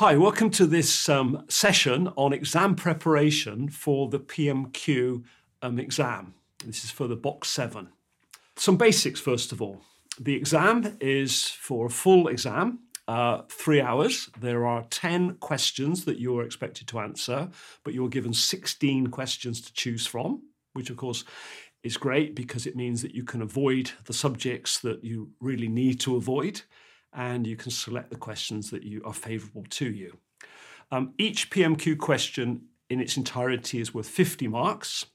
Hi, welcome to this session on exam preparation for the PMQ exam. This is for the Box 7. Some basics first of all. The exam is for a full exam, 3 hours. There are 10 questions that you are expected to answer, but you're given 16 questions to choose from, which of course is great because it means that you can avoid the subjects that you really need to avoid, and you can select the questions that you are favourable to you. Each PMQ question in its entirety is worth 50 marks,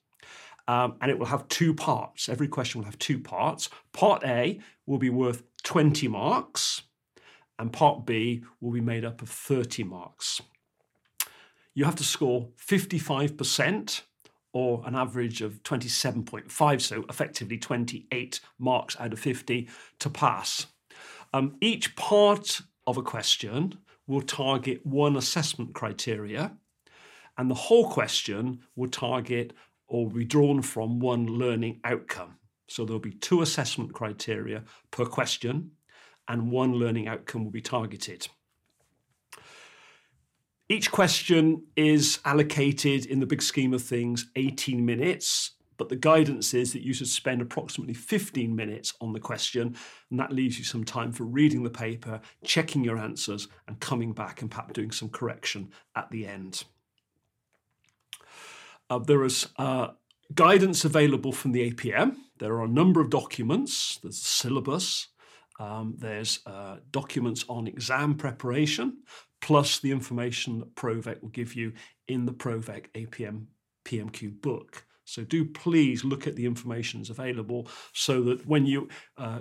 and it will have two parts. Every question will have two parts. Part A will be worth 20 marks, and Part B will be made up of 30 marks. You have to score 55%, or an average of 27.5, so effectively 28 marks out of 50 to pass. Each part of a question will target one assessment criteria, and the whole question will target or be drawn from one learning outcome. So there'll be two assessment criteria per question, and one learning outcome will be targeted. Each question is allocated, in the big scheme of things, 18 minutes. But the guidance is that you should spend approximately 15 minutes on the question, and that leaves you some time for reading the paper, checking your answers, and coming back and perhaps doing some correction at the end. There is guidance available from the APM. There are a number of documents. There's a syllabus. There's documents on exam preparation, plus the information that Provek will give you in the Provek APM PMQ book. So do please look at the information that's available so that when you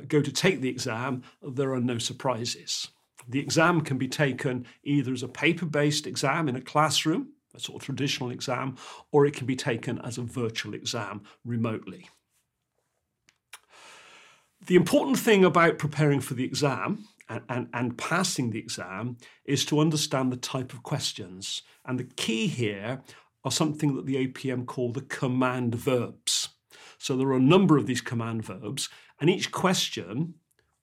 go to take the exam, there are no surprises. The exam can be taken either as a paper-based exam in a classroom, a sort of traditional exam, or it can be taken as a virtual exam remotely. The important thing about preparing for the exam and passing the exam is to understand the type of questions. And the key here are something that the APM call the command verbs. So there are a number of these command verbs, and each question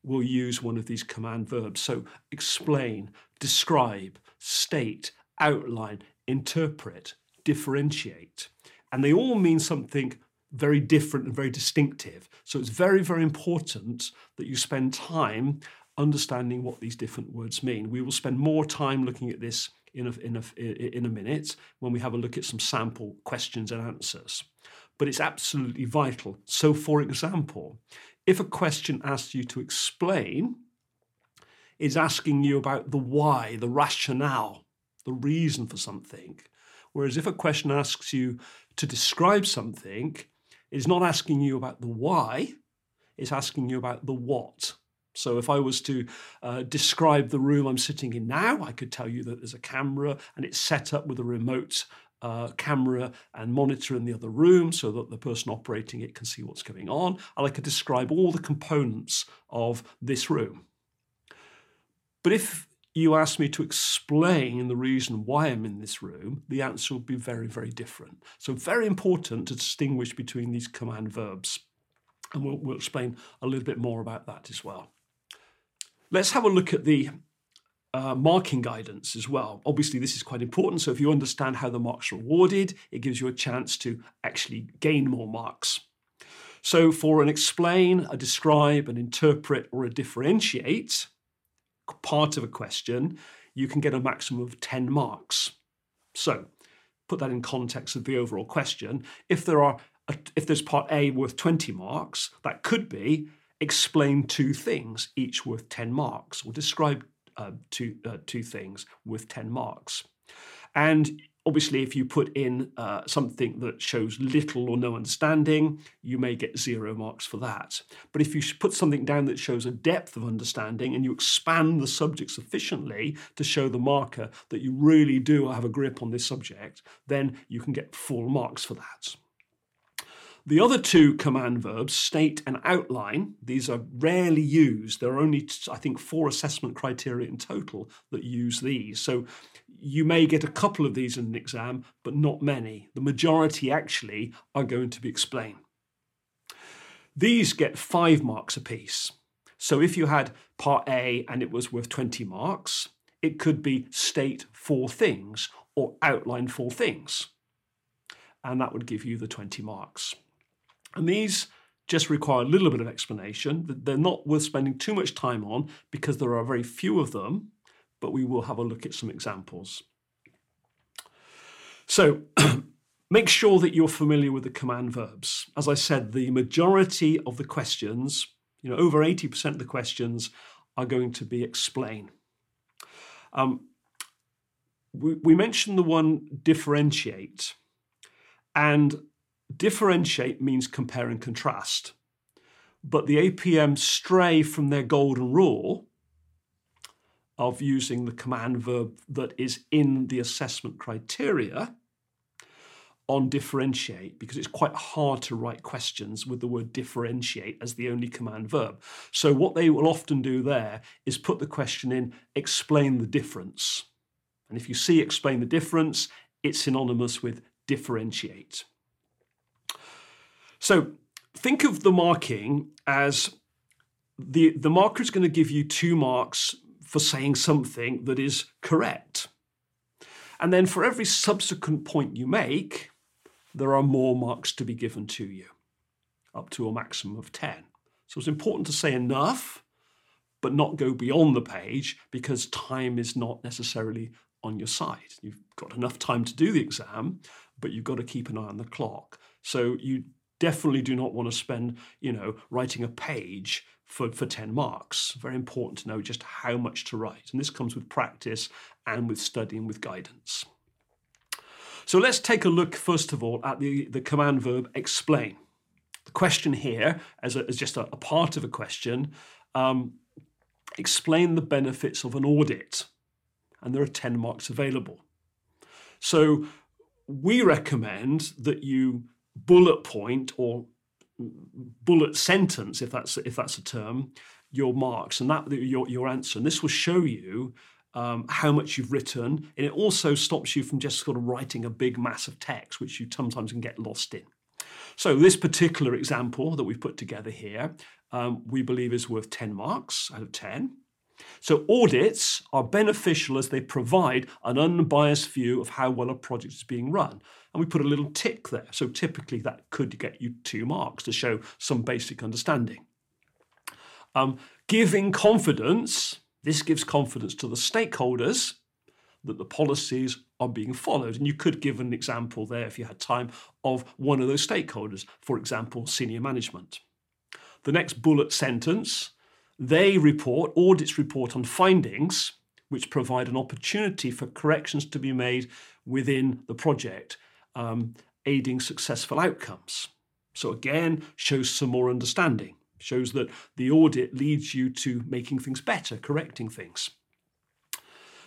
will use one of these command verbs. So explain, describe, state, outline, interpret, differentiate. And they all mean something very different and very distinctive. So it's very, very important that you spend time understanding what these different words mean. We will spend more time looking at this in a minute when we have a look at some sample questions and answers. But it's absolutely vital. So for example, if a question asks you to explain, it's asking you about the why, the rationale, the reason for something. Whereas if a question asks you to describe something, it's not asking you about the why, it's asking you about the what. So if I was to describe the room I'm sitting in now, I could tell you that there's a camera and it's set up with a remote camera and monitor in the other room so that the person operating it can see what's going on. And I could describe all the components of this room. But if you asked me to explain the reason why I'm in this room, the answer would be very, very different. So very important to distinguish between these command verbs. And we'll explain a little bit more about that as well. Let's have a look at the marking guidance as well. Obviously, this is quite important. So if you understand how the marks are awarded, it gives you a chance to actually gain more marks. So for an explain, a describe, an interpret, or a differentiate part of a question, you can get a maximum of 10 marks. So put that in context of the overall question. If there's part A worth 20 marks, that could be explain two things, each worth 10 marks, or describe two things worth 10 marks. And obviously, if you put in something that shows little or no understanding, you may get 0 marks for that. But if you put something down that shows a depth of understanding and you expand the subject sufficiently to show the marker that you really do have a grip on this subject, then you can get full marks for that. The other two command verbs, state and outline, these are rarely used. There are only, I think, 4 assessment criteria in total that use these. So you may get a couple of these in an exam, but not many. The majority actually are going to be explained. These get 5 marks apiece. So if you had part A and it was worth 20 marks, it could be state four things or outline four things. And that would give you the 20 marks. And these just require a little bit of explanation. They're not worth spending too much time on because there are very few of them, but we will have a look at some examples. So make sure that you're familiar with the command verbs. As I said, the majority of the questions, over 80% of the questions are going to be explain. We mentioned the one differentiate, and differentiate means compare and contrast, but the APM stray from their golden rule of using the command verb that is in the assessment criteria on differentiate, because it's quite hard to write questions with the word differentiate as the only command verb. So what they will often do there is put the question in, explain the difference. And if you see explain the difference, it's synonymous with differentiate. So think of the marking as the marker is going to give you 2 marks for saying something that is correct. And then for every subsequent point you make, there are more marks to be given to you, up to a maximum of 10. So it's important to say enough, but not go beyond the page because time is not necessarily on your side. You've got enough time to do the exam, but you've got to keep an eye on the clock. So you definitely do not want to spend, writing a page for 10 marks. Very important to know just how much to write. And this comes with practice and with studying with guidance. So let's take a look, first of all, at the command verb explain. The question here, as just a part of a question, explain the benefits of an audit. And there are 10 marks available. So we recommend that you bullet point or bullet sentence, if that's a term, your marks and that your answer. And this will show you how much you've written. And it also stops you from just sort of writing a big mass of text, which you sometimes can get lost in. So this particular example that we've put together here, we believe is worth 10 marks out of 10. So audits are beneficial as they provide an unbiased view of how well a project is being run. And we put a little tick there. So typically that could get you 2 marks to show some basic understanding. Giving confidence, this gives confidence to the stakeholders that the policies are being followed. And you could give an example there if you had time of one of those stakeholders, for example, senior management. The next bullet sentence, audits report on findings which provide an opportunity for corrections to be made within the project, aiding successful outcomes. So again, shows some more understanding, shows that the audit leads you to making things better, correcting things.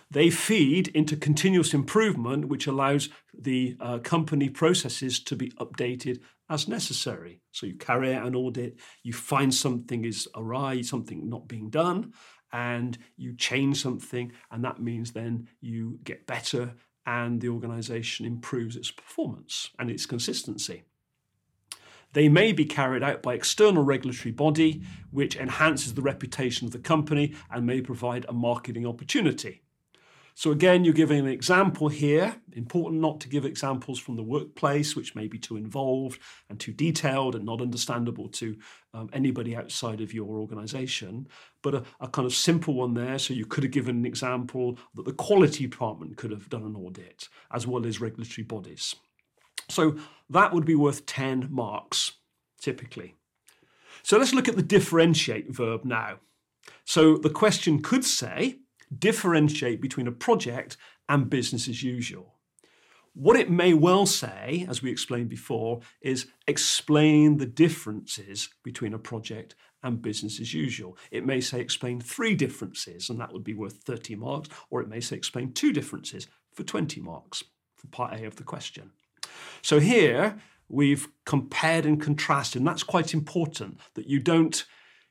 They feed into continuous improvement, which allows the company processes to be updated as necessary. So you carry out an audit, you find something is awry, something not being done, and you change something, and that means then you get better and the organization improves its performance and its consistency. They may be carried out by external regulatory body, which enhances the reputation of the company and may provide a marketing opportunity. So again, you're giving an example here. Important not to give examples from the workplace, which may be too involved and too detailed and not understandable to anybody outside of your organization, but a kind of simple one there. So you could have given an example that the quality department could have done an audit as well as regulatory bodies. So that would be worth 10 marks typically. So let's look at the differentiate verb now. So the question could say, differentiate between a project and business as usual. What it may well say, as we explained before, is explain the differences between a project and business as usual. It may say explain 3 differences, and that would be worth 30 marks, or it may say explain 2 differences for 20 marks for part A of the question. So here we've compared and contrasted, and that's quite important that you don't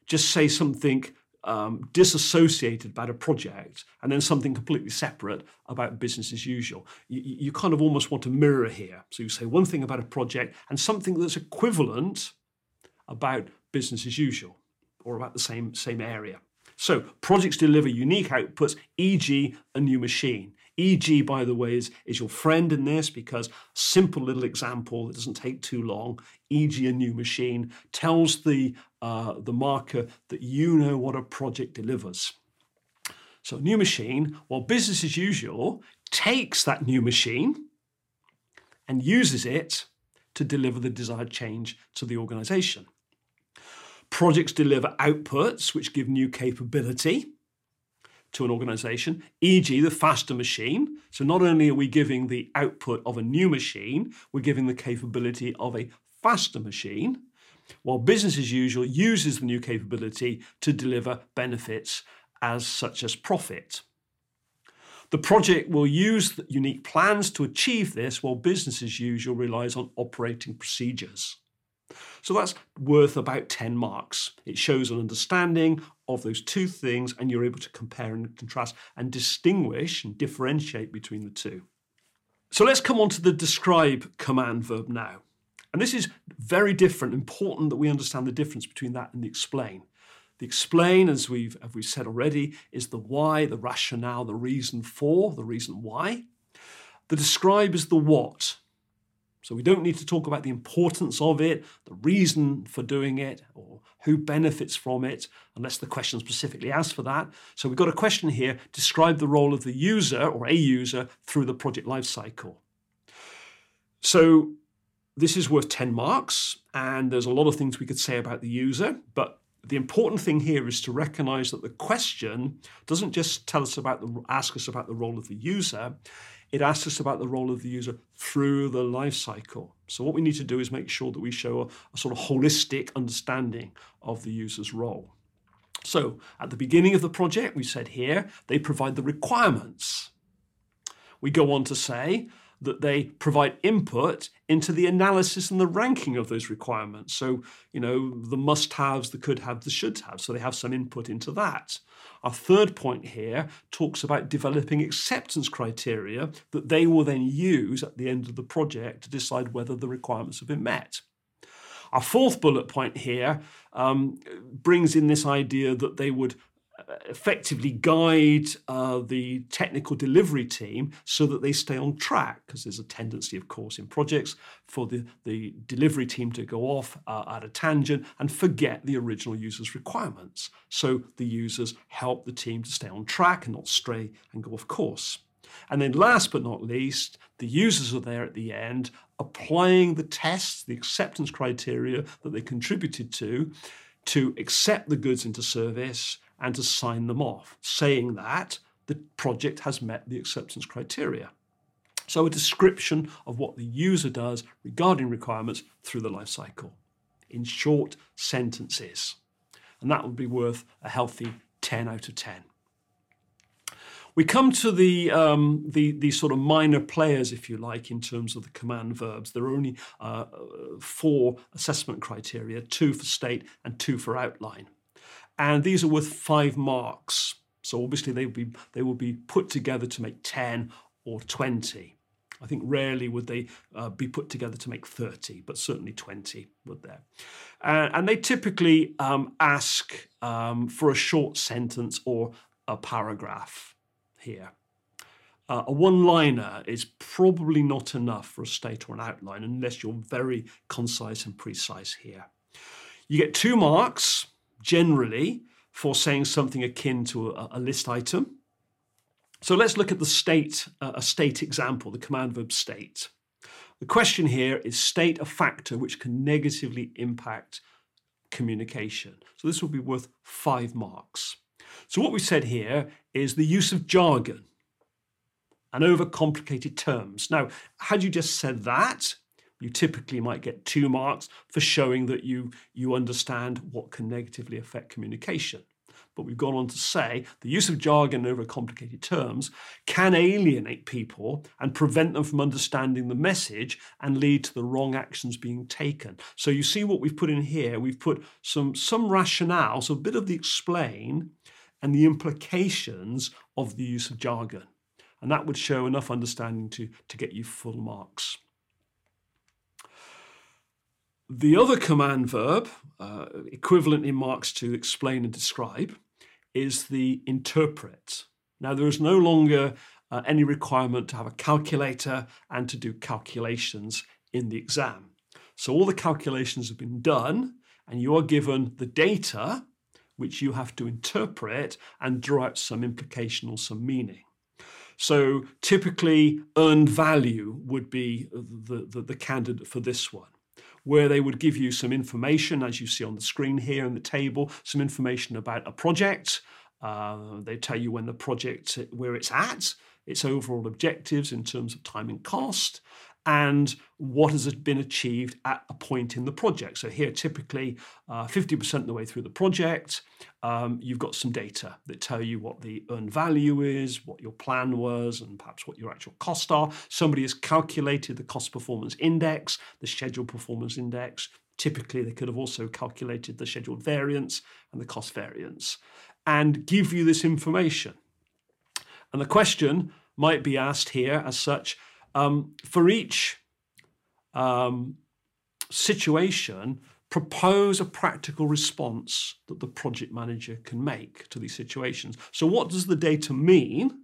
just say something disassociated about a project and then something completely separate about business as usual. You kind of almost want a mirror here. So you say one thing about a project and something that's equivalent about business as usual or about the same area. So projects deliver unique outputs, e.g. a new machine, EG, by the way, is your friend in this, because simple little example, it doesn't take too long. EG, a new machine, tells the marker that you know what a project delivers. So new machine, well, business as usual, takes that new machine and uses it to deliver the desired change to the organization. Projects deliver outputs which give new capability to an organization, e.g. the faster machine. So not only are we giving the output of a new machine, we're giving the capability of a faster machine, while business as usual uses the new capability to deliver benefits as such as profit. The project will use unique plans to achieve this, while business as usual relies on operating procedures. So that's worth about 10 marks. It shows an understanding of those two things, and you're able to compare and contrast and distinguish and differentiate between the two. So let's come on to the describe command verb now. And this is very different, important that we understand the difference between that and the explain. The explain, as we've said already, is the why, the rationale, the reason for, the reason why. The describe is the what. So we don't need to talk about the importance of it, the reason for doing it, or who benefits from it, unless the question specifically asks for that. So we've got a question here, describe the role of the user or a user through the project lifecycle. So this is worth 10 marks, and there's a lot of things we could say about the user, but the important thing here is to recognize that the question doesn't just tell us about ask us about the role of the user, it asks us about the role of the user through the life cycle. So what we need to do is make sure that we show a sort of holistic understanding of the user's role. So at the beginning of the project, we said here, they provide the requirements. We go on to say that they provide input into the analysis and the ranking of those requirements. So, you know, the must-haves, the could-haves, the should-haves. So they have some input into that. Our third point here talks about developing acceptance criteria that they will then use at the end of the project to decide whether the requirements have been met. Our fourth bullet point here brings in this idea that they would effectively guide the technical delivery team so that they stay on track, because there's a tendency, of course, in projects for the delivery team to go off at a tangent and forget the original user's requirements. So the users help the team to stay on track and not stray and go off course. And then last but not least, the users are there at the end applying the tests, the acceptance criteria that they contributed to accept the goods into service and to sign them off, saying that the project has met the acceptance criteria. So a description of what the user does regarding requirements through the life cycle in short sentences. And that would be worth a healthy 10 out of 10. We come to the sort of minor players, if you like, in terms of the command verbs. There are only 4 assessment criteria, 2 for state and 2 for outline. And these are worth 5 marks. So obviously they will be put together to make 10 or 20. I think rarely would they be put together to make 30, but certainly 20 would there. And they typically ask for a short sentence or a paragraph here. A one-liner is probably not enough for a state or an outline, unless you're very concise and precise here. You get 2 marks, generally, for saying something akin to a list item. So let's look at the state, a state example, the command verb state. The question here is state a factor which can negatively impact communication. So this will be worth 5 marks. So what we said here is the use of jargon and overcomplicated terms. Now, had you just said that, you typically might get 2 marks for showing that you understand what can negatively affect communication. But we've gone on to say the use of jargon over complicated terms can alienate people and prevent them from understanding the message and lead to the wrong actions being taken. So you see what we've put in here. We've put some rationale, so a bit of the explain and the implications of the use of jargon. And that would show enough understanding to get you full marks. The other command verb, equivalent in marks to explain and describe, is the interpret. Now, there is no longer any requirement to have a calculator and to do calculations in the exam. So all the calculations have been done and you are given the data which you have to interpret and draw out some implication or some meaning. So typically earned value would be the candidate for this one, where they would give you some information, as you see on the screen here in the table, some information about a project. They tell you when the project, where it's at, its overall objectives in terms of time and cost, and what has been achieved at a point in the project. So here, typically 50% of the way through the project, you've got some data that tell you what the earned value is, what your plan was, and perhaps what your actual costs are. Somebody has calculated the cost performance index, the schedule performance index. Typically, they could have also calculated the scheduled variance and the cost variance, and give you this information. And the question might be asked here as such, for each situation, propose a practical response that the project manager can make to these situations. So what does the data mean?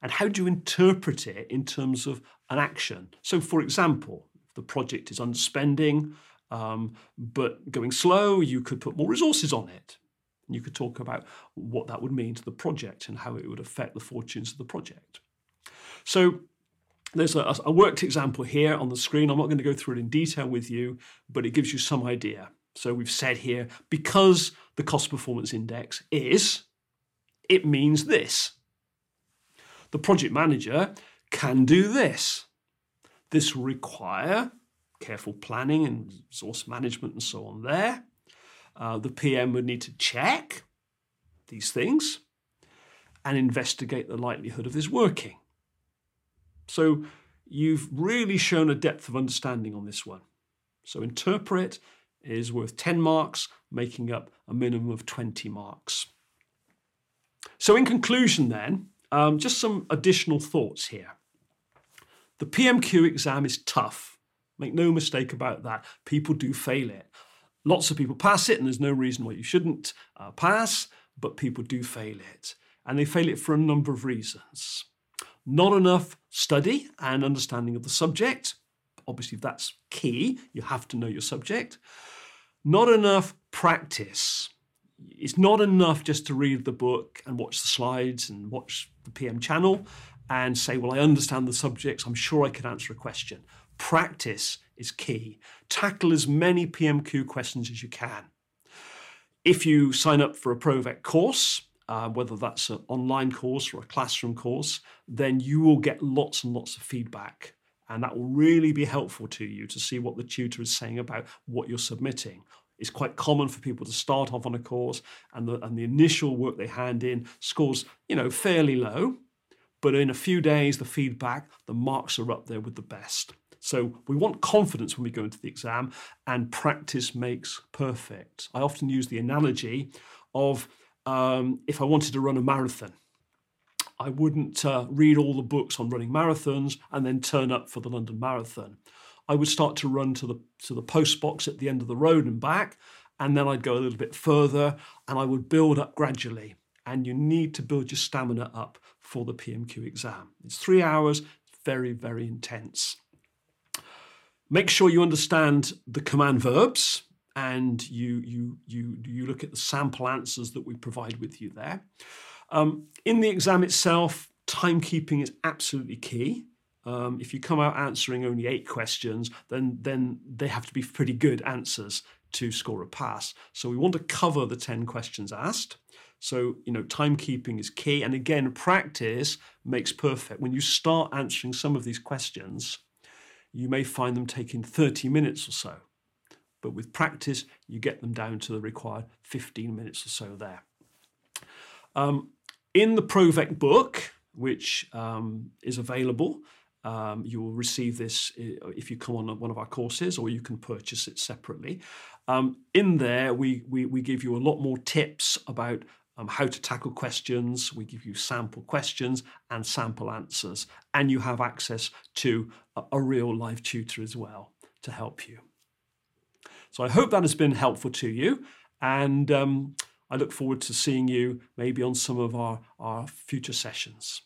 And how do you interpret it in terms of an action? So for example, if the project is underspending, but going slow, you could put more resources on it. And you could talk about what that would mean to the project and how it would affect the fortunes of the project. So there's a worked example here on the screen. I'm not going to go through it in detail with you, but it gives you some idea. So we've said here, because the cost performance index is, it means this. The project manager can do this. This will require careful planning and resource management and so on there. The PM would need to check these things and investigate the likelihood of this working. So you've really shown a depth of understanding on this one. So interpret is worth 10 marks, making up a minimum of 20 marks. So in conclusion then, just some additional thoughts here. The PMQ exam is tough. Make no mistake about that. People do fail it. Lots of people pass it, and there's no reason why you shouldn't pass, but people do fail it. And they fail it for a number of reasons. Not enough study and understanding of the subject. Obviously, that's key. You have to know your subject. Not enough practice. It's not enough just to read the book and watch the slides and watch the PM channel and say, well, I understand the subjects. I'm sure I can answer a question. Practice is key. Tackle as many PMQ questions as you can. If you sign up for a Provek course, whether that's an online course or a classroom course, then you will get lots and lots of feedback. And that will really be helpful to you to see what the tutor is saying about what you're submitting. It's quite common for people to start off on a course and the initial work they hand in scores, fairly low. But in a few days, the feedback, the marks are up there with the best. So we want confidence when we go into the exam, and practice makes perfect. I often use the analogy of if I wanted to run a marathon, I wouldn't read all the books on running marathons and then turn up for the London Marathon. I would start to run to the post box at the end of the road and back, and then I'd go a little bit further and I would build up gradually. And you need to build your stamina up for the PMQ exam. It's 3 hours, very, very intense. Make sure you understand the command verbs and you look at the sample answers that we provide with you there. In the exam itself, timekeeping is absolutely key. If you come out answering only 8 questions, then they have to be pretty good answers to score a pass. So we want to cover the 10 questions asked. So, timekeeping is key. And again, practice makes perfect. When you start answering some of these questions, you may find them taking 30 minutes or so. But with practice, you get them down to the required 15 minutes or so there. In the Provek book, which is available, you will receive this if you come on one of our courses, or you can purchase it separately. In there, we give you a lot more tips about how to tackle questions. We give you sample questions and sample answers, and you have access to a real live tutor as well to help you. So I hope that has been helpful to you, and I look forward to seeing you maybe on some of our future sessions.